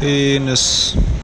penis.